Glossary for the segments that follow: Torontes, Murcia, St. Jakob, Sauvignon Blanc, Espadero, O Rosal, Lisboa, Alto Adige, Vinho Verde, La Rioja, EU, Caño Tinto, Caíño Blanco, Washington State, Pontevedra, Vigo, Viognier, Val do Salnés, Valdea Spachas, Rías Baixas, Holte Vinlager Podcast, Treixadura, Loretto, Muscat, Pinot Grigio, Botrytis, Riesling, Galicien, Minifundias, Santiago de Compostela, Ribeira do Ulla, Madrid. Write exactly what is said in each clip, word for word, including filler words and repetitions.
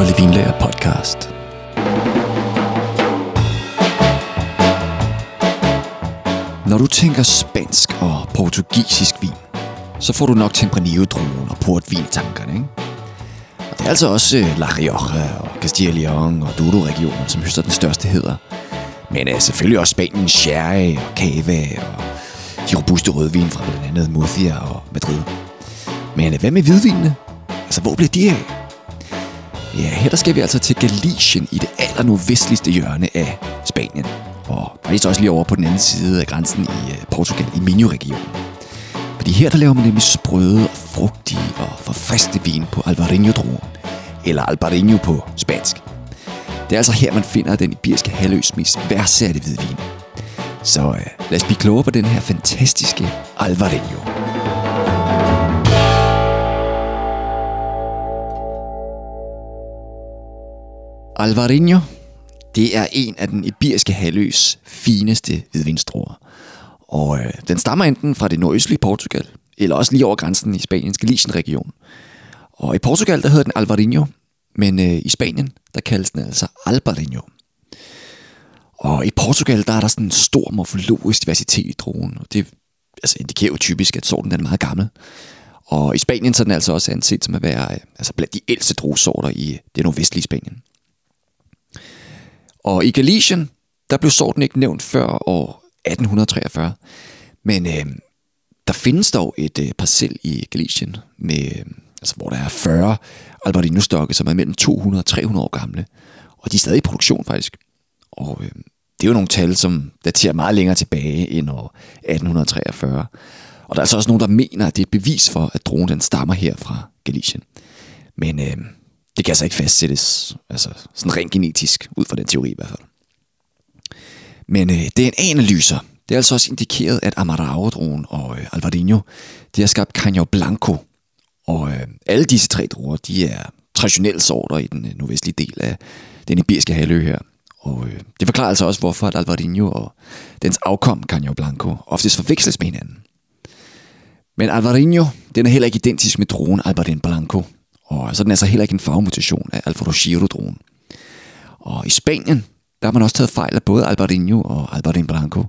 Holte Vinlager Podcast. Når du tænker spansk og portugisisk vin, så får du nok Tempranillo-druen og portvin i tankerne, ikke? Og det er altså også La Rioja og Castilla y Leon og Douro-regionen, som høster den største heder. Men uh, selvfølgelig også Spanien, sherry og cava og de robuste rødvin fra blandt andet Murcia og Madrid. Men uh, hvad med hvidvinene? Altså, hvor bliver de af? Ja, her skal vi altså til Galicien i det aller nordvestligste hjørne af Spanien. Og faktisk også lige over på den anden side af grænsen i Portugal, i Minho-regionen. Fordi her der laver man nemlig sprøde og frugtige og forfriskende vin på Albariño-druen. Eller Albariño på spansk. Det er altså her, man finder den iberiske halvøs mest værdsatte hvidvin. Så øh, lad os blive klogere på den her fantastiske Albariño. Albariño, det er en af den iberiske halvøs fineste hvidvinstruer. Og øh, den stammer enten fra det nordøstlige Portugal, eller også lige over grænsen i Spaniens Galicien-region. Og i Portugal, der hedder den Albariño, men øh, i Spanien, der kaldes den altså Albariño. Og i Portugal, der er der sådan en stor morfologisk diversitet i druen, og det altså, indikerer jo typisk, at sorten er meget gammel. Og i Spanien, så er den altså også anset som at være øh, altså blandt de ældste druesorter i det nordvestlige Spanien. Og i Galicien, der blev sorten ikke nævnt før år atten treogfyrre. Men øh, der findes dog et øh, parcel i Galicien, med, øh, altså, hvor der er fyrre Albariño-stokke, som er mellem to hundrede og tre hundrede år gamle. Og de er stadig i produktion faktisk. Og øh, det er jo nogle tal, som daterer meget længere tilbage end år atten treogfyrre. Og der er altså også nogen, der mener, at det er et bevis for, at druen den stammer her fra Galicien. Men Øh, Det kan altså ikke fastsættes, altså sådan rent genetisk, ud fra den teori i hvert fald. Men øh, D N A-analyser, det er altså også indikeret, at Amarao-druen og øh, Albariño, de har skabt Caíño Blanco. Og øh, alle disse tre druer, de er traditionelle sorter i den øh, nordvestlige del af den iberiske halvø her. Og øh, det forklarer altså også, hvorfor at Albariño og dens afkom, Caíño Blanco, oftest forveksles med hinanden. Men Albariño, den er heller ikke identisk med druen Alvarin Blanco. Og så er den altså heller ikke en farvemutation af Alvaroshiro-druen. Og i Spanien, der har man også taget fejl af både Albariño og Alvarin Blanco.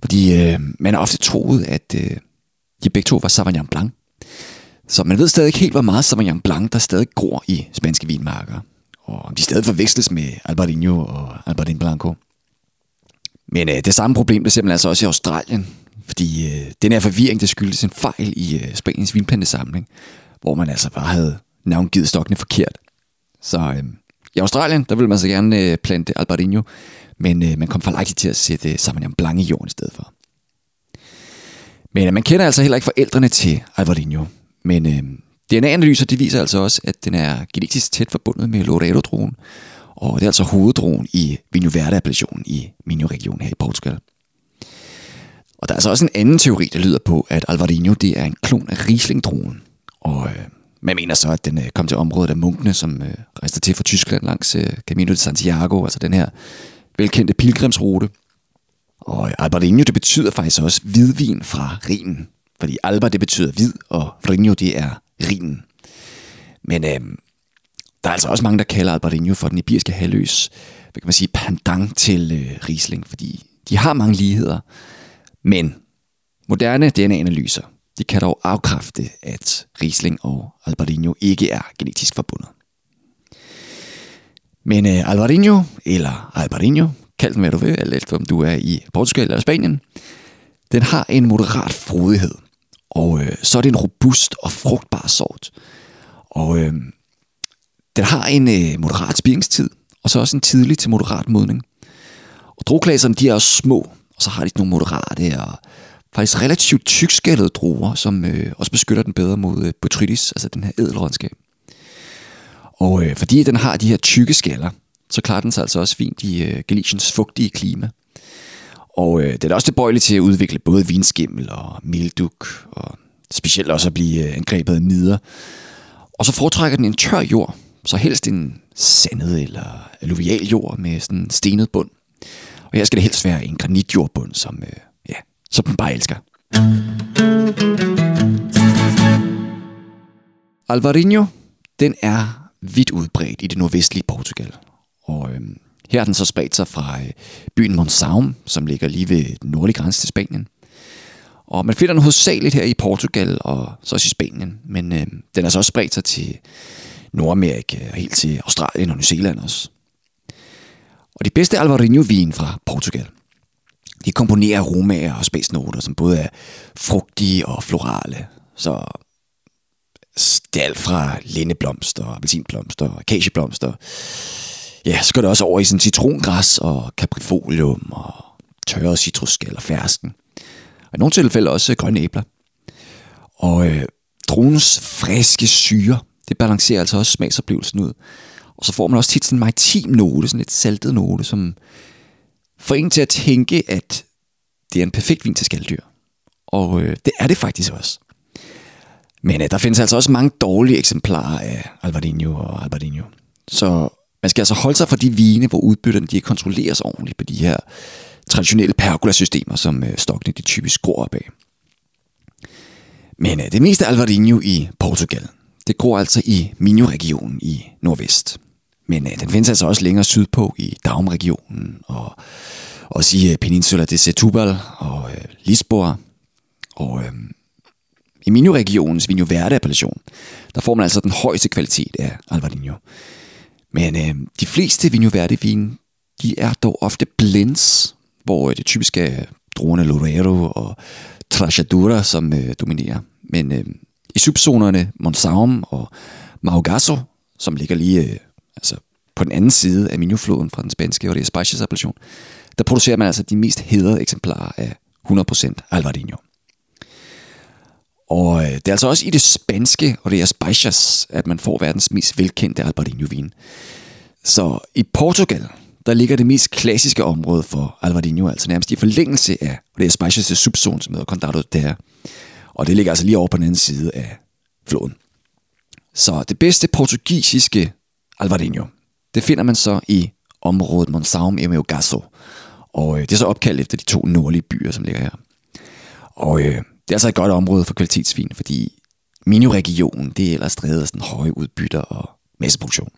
Fordi øh, man har ofte troet, at øh, de begge to var Sauvignon Blanc. Så man ved stadig ikke helt, hvor meget Sauvignon Blanc, der stadig gror i spanske vinmarker. Og om de stadig forveksles med Albariño og Alvarin Blanco. Men øh, det samme problem, det ser man altså også i Australien. Fordi øh, den her forvirring, det skyldes en fejl i øh, Spaniens vinplantesamling, hvor man altså bare havde navngivet stokkene forkert. Så øh, i Australien, der ville man så gerne øh, plante Albariño, men øh, man kom fejlagtigt til at sætte øh, Sauvignon Blanc i jorden i stedet for. Men øh, man kender altså heller ikke forældrene til Albariño, men øh, D N A-analyser de viser altså også, at den er genetisk tæt forbundet med Loretto-druen, og det er altså hoveddruen i Vinho Verde-appellationen i Minho-regionen her i Portugal. Og der er altså også en anden teori, der lyder på, at Albariño det er en klon af Riesling-druen, og øh, man mener så, at den øh, kom til området af munkene, som øh, rejste til fra Tyskland langs øh, Camino de Santiago, altså den her velkendte pilgrimsrute. Og øh, Albariño, det betyder faktisk også hvidvin fra Rhinen, fordi Alba, det betyder hvid, og Riño, det er Rhinen. Men øh, der er altså også mange, der kalder Albariño for den iberiske halvøs, hvad kan man sige, pendant til øh, Riesling, fordi de har mange ligheder. Men moderne D N A-analyser, de kan dog afkræfte, at Riesling og Albariño ikke er genetisk forbundet. Men uh, Albariño, eller Albariño, kald den hvad du vil, alt efter om du er i Portugal eller Spanien, den har en moderat frodighed, og uh, så er det en robust og frugtbar sort. Og uh, den har en uh, moderat spiringstid, og så også en tidlig til moderat modning. Og drueklasserne, de er også små, og så har de nogle moderate og faktisk relativt tykskallede druer, som øh, også beskytter den bedre mod øh, botrytis, altså den her ædelråddenskab. Og øh, fordi den har de her tykke skaller, så klarer den sig altså også fint i øh, Galiciens fugtige klima. Og øh, det er også tilbøjelig til at udvikle både vinskimmel og melduk, og specielt også at blive øh, angrebet af midder. Og så foretrækker den en tør jord, så helst en sandet eller alluvial jord med sådan en stenet bund. Og her skal det helst være en granitjordbund, som Øh, som den bare elsker. Albariño, den er vidt udbredt i det nordvestlige Portugal. Og øh, her har den så spredt sig fra øh, byen Monção, som ligger lige ved den nordlige grænse til Spanien. Og man finder den hovedsageligt her i Portugal og så også i Spanien, men øh, den har så også spredt sig til Nordamerika og helt til Australien og New Zealand også. Og de bedste Albariño-vin fra Portugal, de komponerer aromaer og spidsnoter, som både er frugtige og florale. Så det er alt fra lindeblomster, appelsinblomster, akageblomster. Ja, så går det også over i sådan citrongræs og caprifolium og tørre citrusskal og fersken. Og i nogle tilfælde også grønne æbler. Og øh, druens friske syre, det balancerer altså også smagsoplevelsen ud. Og så får man også tit sådan en maritim note, sådan lidt saltet note, som får en til at tænke, at det er en perfekt vin til skaldyr. Og øh, det er det faktisk også. Men øh, der findes altså også mange dårlige eksemplarer af Albariño og Albariño. Så man skal altså holde sig fra de vine, hvor udbytterne de kontrolleres ordentligt på de her traditionelle pergolasystemer, som øh, stokkene de typisk gror op af. Men øh, det meste Albariño i Portugal, det gror altså i Minho-regionen i nordvest. Men øh, den findes altså også længere sydpå i Douro-regionen, og også i øh, Peninsula de Setubal og øh, Lisboa. Og øh, i Minho-regionens Vinho Verde-appellation, der får man altså den højeste kvalitet af Albariño. Men øh, de fleste Vinho Verde-vine, de er dog ofte blends, hvor øh, det typisk er druerne Loretto og Treixadura, som øh, dominerer. Men øh, i subzonerne Monção og Maugasso, som ligger lige øh, altså på den anden side af Minho-floden fra den spanske Valdea Spachas appellation, der producerer man altså de mest hædrede eksemplarer af hundrede procent Albariño. Og øh, det er altså også i det spanske Valdea Spachas, at man får verdens mest velkendte Albariño-vin. Så i Portugal, der ligger det mest klassiske område for Albariño, altså nærmest i forlængelse af Valdea Spachas' subzone, som hedder Condado do Tea. Og det ligger altså lige over på den anden side af floden. Så det bedste portugisiske Albariño, det finder man så i området Monção e Maugasso. Og øh, det er så opkaldt efter de to nordlige byer, som ligger her. Og øh, det er altså et godt område for kvalitetsvin, fordi Minho-regionen, det er ellers drevet af sådan høje udbytter og masseproduktion.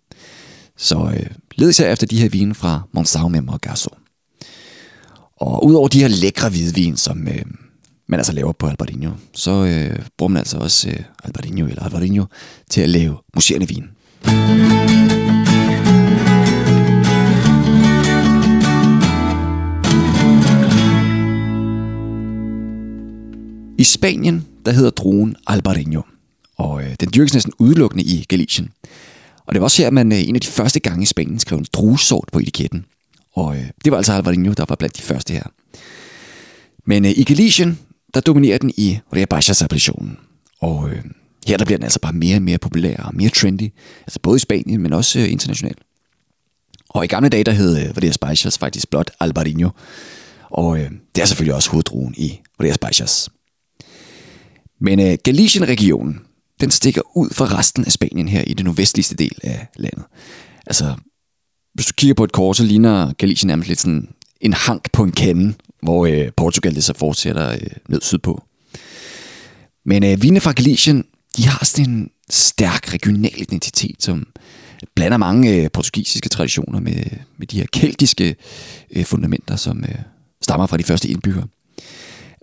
Så øh, led især efter de her vine fra Monção e Maugasso. Og udover de her lækre hvidvin, som øh, man altså laver på Albariño, så øh, bruger man altså også øh, Albariño eller Albariño til at lave muserende vin. I Spanien, der hedder druen Albariño, og øh, den dyrkes næsten udelukkende i Galicien. Og det var også her, man øh, en af de første gange i Spanien skrev en druesort på etiketten. Og øh, det var altså Albariño, der var blandt de første her. Men øh, i Galicien, der dominerer den i Rías Baixas-appellationen. Og øh, her der bliver den altså bare mere og mere populær og mere trendy. Altså både i Spanien, men også øh, internationalt. Og i gamle dage, der hed øh, Rías Baixas faktisk blot Albariño. Og øh, det er selvfølgelig også hoveddruen i Rías Baixas. Men øh, Galicien-regionen, den stikker ud fra resten af Spanien her i den nordvestligste del af landet. Altså, hvis du kigger på et kort, så ligner Galicien nærmest lidt sådan en hank på en kande, hvor øh, Portugal det så fortsætter øh, ned sydpå. Men øh, vinene fra Galicien, de har sådan en stærk regional identitet, som blander mange øh, portugisiske traditioner med, med de her keltiske øh, fundamenter, som øh, stammer fra de første indbyggere.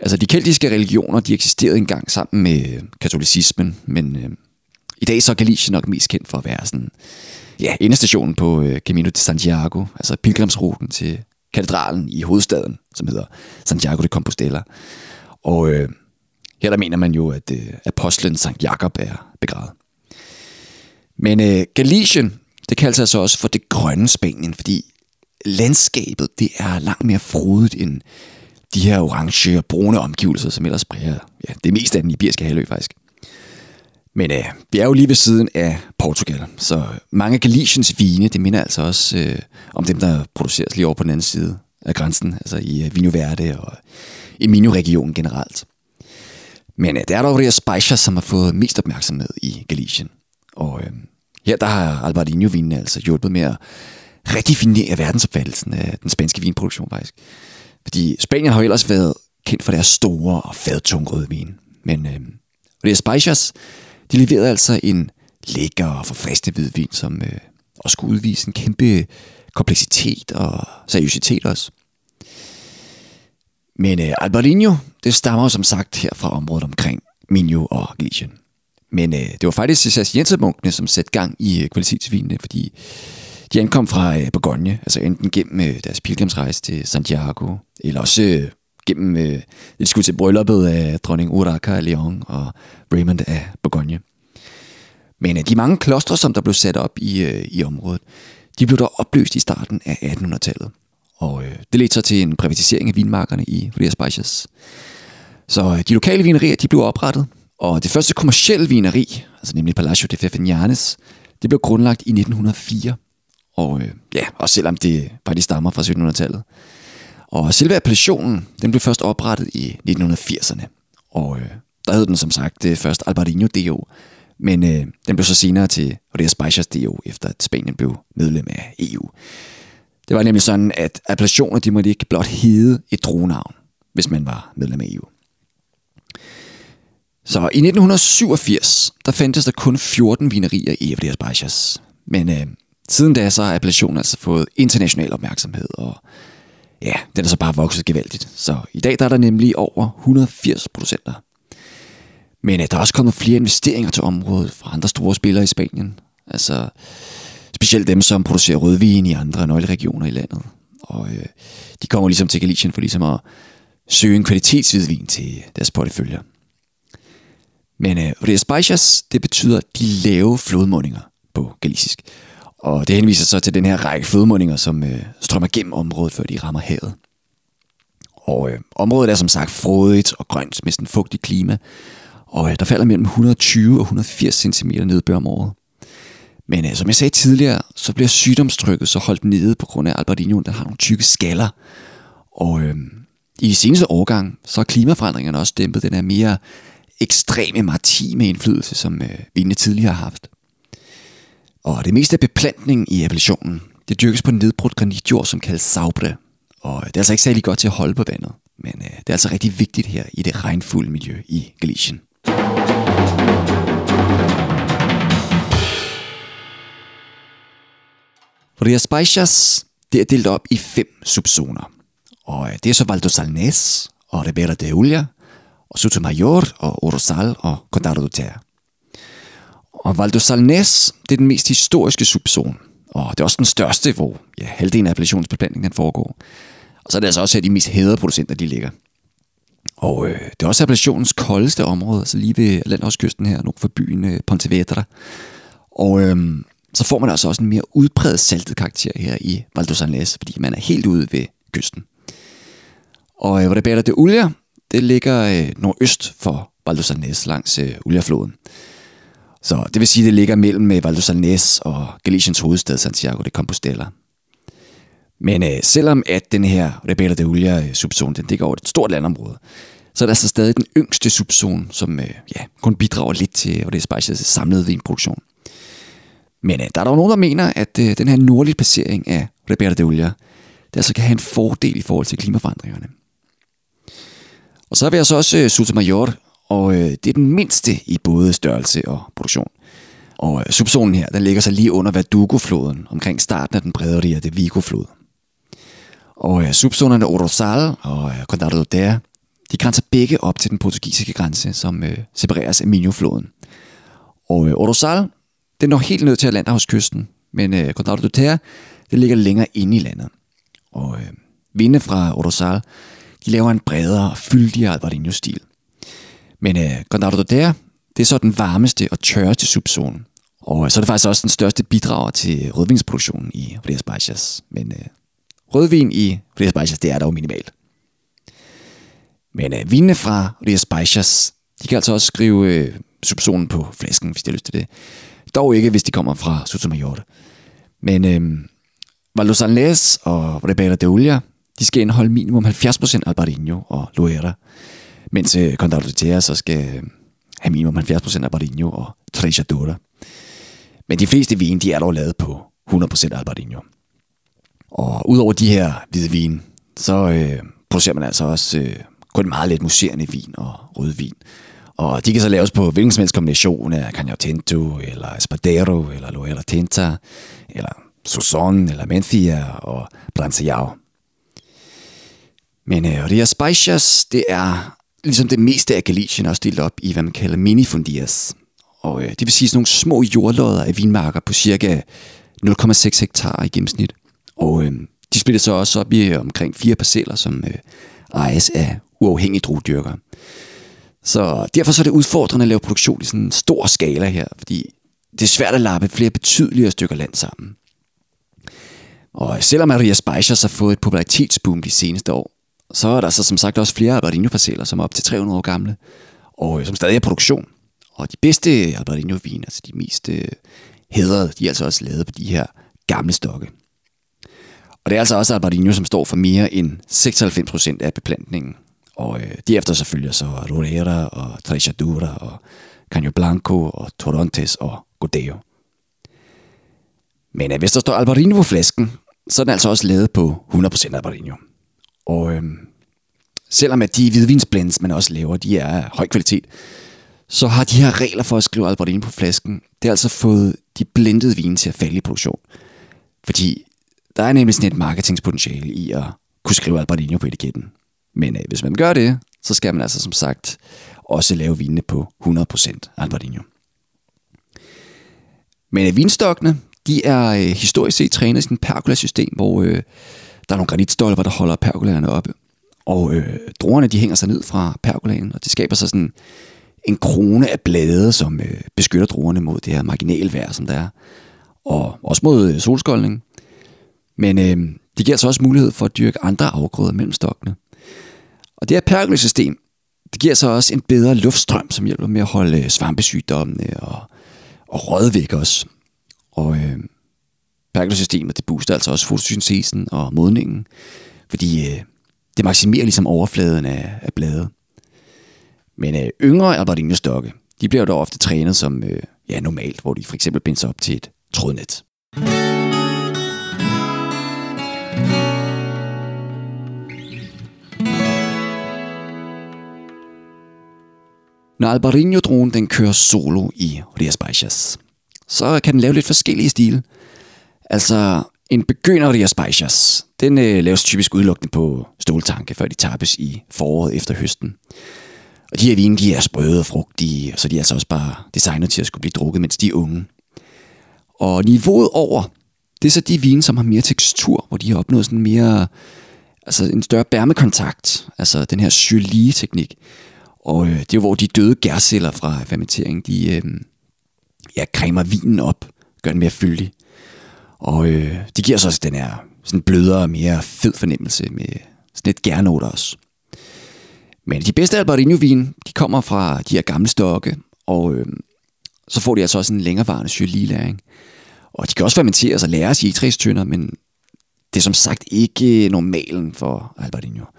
Altså de keltiske religioner, de eksisterede engang sammen med katolicismen, men øh, i dag så er Galicien nok mest kendt for at være sådan, ja, endestationen på øh, Camino de Santiago, altså pilgrimsruten til katedralen i hovedstaden, som hedder Santiago de Compostela. Og øh, her der mener man jo, at øh, apostlen Sankt Jakob er begravet. Men øh, Galicien, det kaldes altså også for det grønne Spanien, fordi landskabet, det er langt mere frodigt end de her orange og brune omgivelser, som ellers præger ja, det meste af den iberiske halvø faktisk. Men øh, vi er jo lige ved siden af Portugal, så mange af Galiciens vine, det minder altså også øh, om dem, der produceres lige over på den anden side af grænsen, altså i øh, Vinho Verde og i Minho-regionen generelt. Men øh, der er dog Rías Baixas, som har fået mest opmærksomhed i Galicien. Og øh, her der har Albariño-vinene altså hjulpet med at redefinere verdensopfattelsen af den spanske vinproduktion faktisk. Fordi Spanien har jo ellers været kendt for deres store og fadtunge rødvin. Men øh, Rías Baixas, de leverede altså en lækker og forfriskende hvidvin, som øh, også kunne udvise en kæmpe kompleksitet og seriøsitet også. Men øh, Albariño, det stammer som sagt her fra området omkring Minho og Galicien. Men øh, det var faktisk cisterciensermunkene, som satte gang i øh, kvalitetsvinene, fordi de ankom fra øh, Bourgogne, altså enten gennem øh, deres pilgrimsrejse til Santiago, eller også øh, gennem øh, de skulle til brylluppet af dronning Urraca af Leon og Raymond af Bourgogne. Men øh, de mange klostre, som der blev sat op i, øh, i området, de blev dog opløst i starten af attenhundredetallet. Og øh, det ledte så til en privatisering af vinmarkerne i Rías Baixas. Så øh, de lokale vinerier, de blev oprettet, og det første kommercielle vineri, altså nemlig Palacio de Fefañanes, det blev grundlagt i nitten hundrede og fire. Og øh, ja, også selvom det faktisk stammer fra sytten hundrede-tallet. Og selve appellationen, den blev først oprettet i nitten firserne. Og øh, der hed den som sagt først Albariño D O, men øh, den blev så senere til Rías Baixas D O, efter at Spanien blev medlem af E U. Det var nemlig sådan, at appellationer, de måtte ikke blot hedde et druenavn, hvis man var medlem af E U. Så i nitten syvogfirs, der fandtes der kun fjorten vinerier i Rías Baixas. Men øh, siden da, så har appellationen altså fået international opmærksomhed, og ja, den er så bare vokset gevaldigt. Så i dag, der er der nemlig over et hundrede og firs producenter. Men øh, der er også kommet flere investeringer til området fra andre store spillere i Spanien. Altså specielt dem, som producerer rødvin i andre nøgleregioner i landet. Og øh, de kommer ligesom til Galicien for ligesom at søge en kvalitetshvidvin til deres porteføljer. Men øh, Rías Baixas, det betyder de lave flodmundinger på galicisk. Og det henviser så til den her række flodmundinger, som øh, strømmer gennem området, før de rammer havet. Og øh, området er som sagt frodigt og grønt med sådan et fugtigt klima. Og øh, der falder mellem et hundrede og tyve og et hundrede og firs centimeter nedbør om året. Men øh, som jeg sagde tidligere, så bliver sygdomstrykket så holdt nede på grund af Albariñoen, der har nogle tykke skaller. Og øh, i de seneste årgange, så har klimaforandringerne også dæmpet den her mere ekstreme maritime indflydelse, som øh, vinene tidligere har haft. Og det meste af beplantningen i appellationen, det dyrkes på nedbrudt granitjord, som kaldes saubre. Og det er altså ikke særlig godt til at holde på vandet, men øh, det er altså rigtig vigtigt her i det regnfulde miljø i Galicien. Rías Baixas, det er delt op i fem subzoner. Og øh, det er så Val do Salnés og Ribeira do Ulla, og Soutomaior og O Rosal og Condado do Tea. Og Val do Salnés, det er den mest historiske subzone, og det er også den største, hvor ja, halvdelen af appellationsbeplantningen foregår. Og så er det altså også her de mest hædrede producenter, de ligger. Og øh, det er også appellationens koldeste område, altså lige ved landhavskysten her, nord for byen øh, Pontevedra. Og øh, så får man altså også en mere udpræget saltet karakter her i Val do Salnés, fordi man er helt ude ved kysten. Og øh, Ribeira do Ulla, det ligger øh, nordøst for Val do Salnés langs øh, Ullafloden. Så det vil sige, at det ligger mellem øh, Val do Salnés og Galiciens hovedstad Santiago de Compostela. Men øh, selvom at den her Ribeira do Ulla subzone, den dækker over et stort landområde, så er der så stadig den yngste subzone, som øh, ja, kun bidrager lidt til Rías Baixas samlede vinproduktion. Men øh, der er dog nogen, der mener, at øh, den her nordlige placering af Ribeira do Ulla, der så kan have en fordel i forhold til klimaforandringerne. Og så har vi altså også øh, Soutomaior, og øh, det er den mindste i både størrelse og produktion. Og øh, subzonen her, den ligger sig lige under Vadugofloden, omkring starten af den bredere Ria de Vigo-flod. Og øh, subzonerne O Rosal og øh, Condado do Tea, de grænser begge op til den portugisiske grænse, som øh, separeres af Minho-floden. Og øh, O Rosal, den når helt ned til Atlanterhavskysten, men øh, Condado do Tea, det ligger længere inde i landet. Og øh, vinde fra O Rosal, de laver en bredere og fyldigere Albariño-stil. Men øh, Condado do Tea, det er så den varmeste og tørreste subzone. Og øh, så er det faktisk også den største bidrager til rødvinsproduktionen i Rías Baixas. Men øh, rødvin i Rías Baixas, det er der jo minimalt. Men øh, vinene fra Rías Baixas, de kan altså også skrive øh, subzonen på flasken, hvis de har lyst til det. Dog ikke, hvis de kommer fra Soutomaior. Men øh, Val do Salnés og Ribeira do Ulla, de skal indeholde minimum halvfjerds procent Albariño og Loretto, mens Condado do Tea så skal have minimum halvfjerds procent Albariño og Treixadura. Men de fleste vine, de er dog lavet på hundrede procent Albariño. Og udover de her hvide vine, så øh, producerer man altså også øh, kun meget lidt musserende vin og rødvin. Og de kan så laves på hvilken som helst kombination af Caño Tinto, eller Espadero, eller Loella Tinta, eller Sauzon, eller Menthia og Branceau. Men øh, Rías Baixas, det er ligesom det meste af Galicien også delt op i, hvad man kalder minifundias. Og øh, det vil sige sådan nogle små jordlodder af vinmarker på cirka nul komma seks hektar i gennemsnit. Og øh, de splitter så også op i omkring fire parceller, som øh, ejes af uafhængige druedyrkere. Så derfor så er det udfordrende at lave produktion i sådan en stor skala her, fordi det er svært at lappe flere betydelige stykker land sammen. Og selvom Rías Baixas har fået et popularitetsboom de seneste år, så er der så som sagt også flere Albariño-parceller, som er op til tre hundrede år gamle, og som stadig er produktion. Og de bedste Albariño-viner, altså de mest øh, hædrede, de er altså også lavet på de her gamle stokke. Og det er altså også Albariño, som står for mere end seksoghalvfems procent af beplantningen. Og øh, derefter så følger så Loretto og Treixadura og Caíño Blanco og Torontes og Godello. Men hvis der står Albariño på flasken, så er den altså også lavet på hundrede procent Albariño. Og øh, selvom at de hvidvinsblends, man også laver, de er af høj kvalitet, så har de her regler for at skrive Albariño på flasken, det har altså fået de blendede vine til at falde i produktion. Fordi der er nemlig sådan et marketingspotentiale i at kunne skrive Albariño på etiketten. Men øh, hvis man gør det, så skal man altså som sagt også lave vinene på hundrede procent Albariño. Men øh, vinstokkene, de er øh, historisk set trænet i sådan et pergolasystem, hvor øh, der er nogle granitstolper, der holder pergolaerne oppe. Og øh, druerne, de hænger sig ned fra pergolaen, og det skaber så sådan en krone af blade, som øh, beskytter druerne mod det her marginalvejr, som der er. Og også mod øh, solskoldning. Men øh, det giver så også mulighed for at dyrke andre afgrøder mellem stokkene. Og det her pergolasystem, det giver så også en bedre luftstrøm, som hjælper med at holde svampesygdommene og, og røde væk også. Og øh, pergolasystemet, det booster altså også fotosyntesen og modningen, fordi øh, det maksimerer ligesom overfladen af, af bladet. Men øh, yngre Albariño-stokke, de bliver jo dog ofte trænet som øh, ja, normalt, hvor de for eksempel bindes op til et trådnet. Når Albariño-druen den kører solo i Rías Baixas, så kan den lave lidt forskellige stile. Altså en begynder Rías Baixas, den øh, laves typisk udelukkende på ståltanke, før de tappes i foråret efter høsten. Og de her vine, de er sprøde og frugtige, så de er altså også bare designet til at skulle blive drukket, mens de er unge. Og niveauet over, det er så de vine, som har mere tekstur, hvor de har opnået sådan mere, altså en større bærmekontakt, altså den her syrlige-teknik. Og øh, det er hvor de døde gærceller fra fermentering, de øh, ja, cremer vinen op, gør den mere fyldig. Og øh, det giver så også den her sådan blødere, mere fed fornemmelse med sådan et gærnoter også. Men de bedste Albariño-vin, de kommer fra de her gamle stokke, og øh, så får de altså også en længerevarende syrlig-læring. Og de kan også fermenteres og læres i egetræstønder, men det er som sagt ikke normalen for Albariño.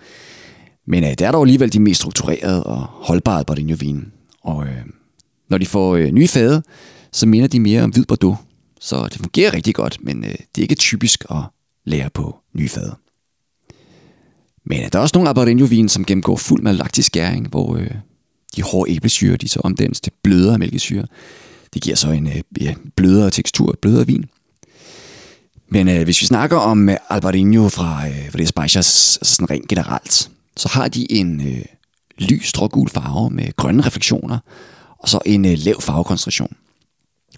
Men øh, det er dog alligevel de mest strukturerede og holdbare Albariño-vin. Og øh, når de får øh, nye fade, så minder de mere om hvid Bordeaux. Så det fungerer rigtig godt, men øh, det er ikke typisk at lære på nye fade. Men der er også nogle Albariño-vin, som gennemgår fuld malaktisk skæring, hvor øh, de hårde æblesyre, de så omdannes til blødere mælkesyre. Det giver så en øh, ja, blødere tekstur, blødere vin. Men øh, hvis vi snakker om øh, Albariño fra øh, Rías Baixas, altså sådan rent generelt, så har de en øh, lys gul farve med grønne refleksioner, og så en øh, lav farvekoncentration.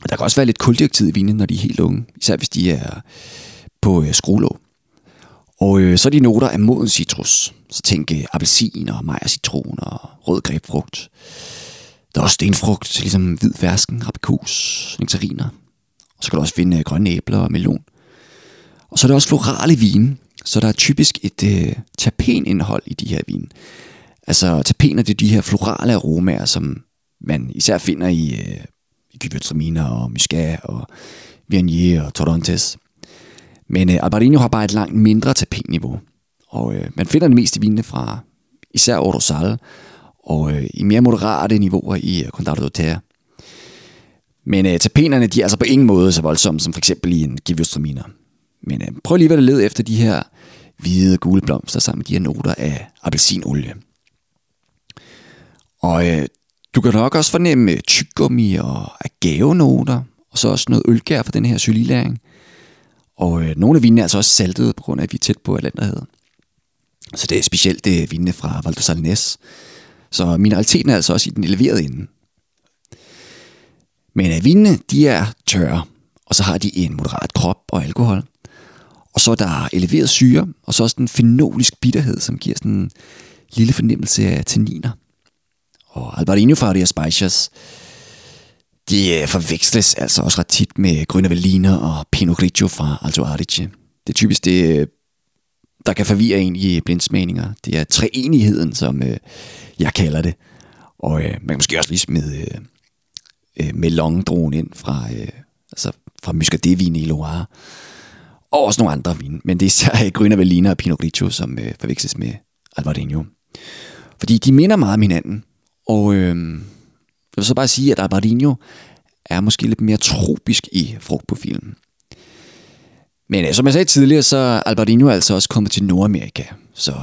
Og der kan også være lidt kuldioxid i vinen, når de er helt unge, især hvis de er på øh, skruelåg. Og øh, så er de noter af moden citrus. Så tænk øh, appelsin og mejercitron og rød grebfrugt. Der er også stenfrugt, ligesom hvid fersken, aprikos, nektariner. Og så kan du også finde øh, grønne æbler og melon. Og så er der også florale vine. Så der er typisk et øh, terpenindhold i de her vine. Altså terpener, det er de her florale aromaer, som man især finder i, øh, i gybertraminer og muscat og viognier og torontes. Men øh, Albariño har bare et langt mindre terpenniveau, og øh, man finder det meste vinene fra især O Rosal, og øh, i mere moderate niveauer i øh, Condado do Tea. Men øh, terpenerne, de er altså på ingen måde så voldsomme som for eksempel i en givostraminer. Men øh, prøv alligevel at lede efter de her hvide og gule blomster sammen med de her noter af appelsinolie. Og øh, Du kan nok også fornemme tyggegummi og agavenoter, og så også noget ølgær for den her syrliglæring. Og øh, nogle af vinene er altså også saltede, på grund af, at vi er tæt på Atlanterhavet. Så det er specielt det vinene fra Val do Salnés. Så mineraliteten er altså også i den eleverede ende. Men øh, vinene, de er tørre, og så har de en moderat krop og alkohol. Og så er der eleveret syre, og så også den fenolisk bitterhed, som giver sådan en lille fornemmelse af tanniner. Og Albariño fra Rías Baixas, de forveksles altså også ret tit med grønne veliner og Pinot Grigio fra Alto Adige. Det er typisk det, der kan forvirre en i blindsmagninger. Det er treenigheden, som jeg kalder det. Og man kan måske også lige smide melongdronen ind fra, altså fra Muscadet-vine i Loire. Og også nogle andre vine, men det er især grønne veliner og Pinot Grigio, som forveksles med Albariño. Fordi de minder meget om hinanden. Og øh, jeg vil så bare sige, at Albariño er måske lidt mere tropisk i frugtprofilen. Men øh, som jeg sagde tidligere, så er Albariño altså også kommet til Nordamerika. Så øh,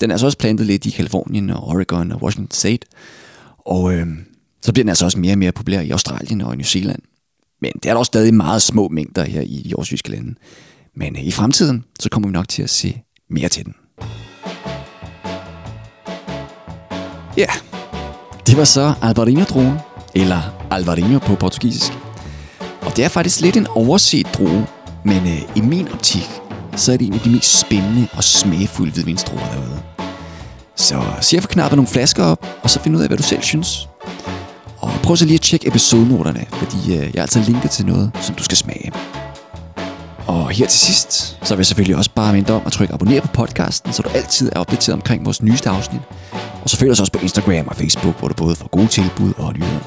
den er altså også plantet lidt i Californien og Oregon og Washington State. Og øh, så bliver den altså også mere og mere populær i Australien og i New Zealand. Men det er der også stadig meget små mængder her i de årsjyske lande. Men øh, i fremtiden, så kommer vi nok til at se mere til den. Ja, yeah. Det var så Albariño-druen, eller Albariño på portugisisk. Og det er faktisk lidt en overset drue, men øh, i min optik, så er det en af de mest spændende og smagfulde hvidvinsdruer derude. Så se at få knappet nogle flasker op, og så find ud af, hvad du selv synes. Og prøv så lige at tjekke episodenoterne, fordi øh, jeg har altså linket til noget, som du skal smage. Og her til sidst, så vil jeg selvfølgelig også bare minde om at trykke abonner på podcasten, så du altid er opdateret omkring vores nyeste afsnit. Og så følg os også på Instagram og Facebook, hvor du både får gode tilbud og nyheder.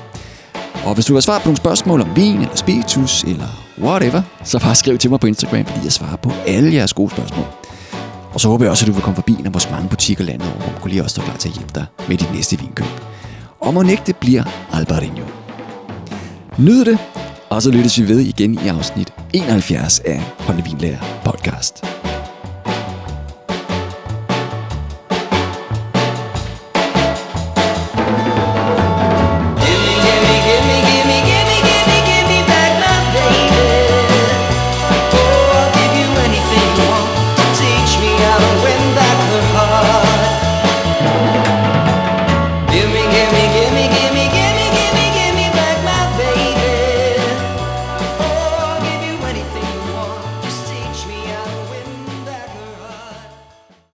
Og hvis du har svar på nogle spørgsmål om vin eller spiritus eller whatever, så bare skriv til mig på Instagram, fordi jeg svarer på alle jeres gode spørgsmål. Og så håber jeg også, at du vil komme forbi en af vores mange butikker landet over, hvor man lige også står klar til at hjælpe dig med dit næste vinkøb. Og må nægte bliver Albariño. Nyd det, og så lyttes vi ved igen i afsnit enoghalvfjerds af Holte Vinlager Podcast.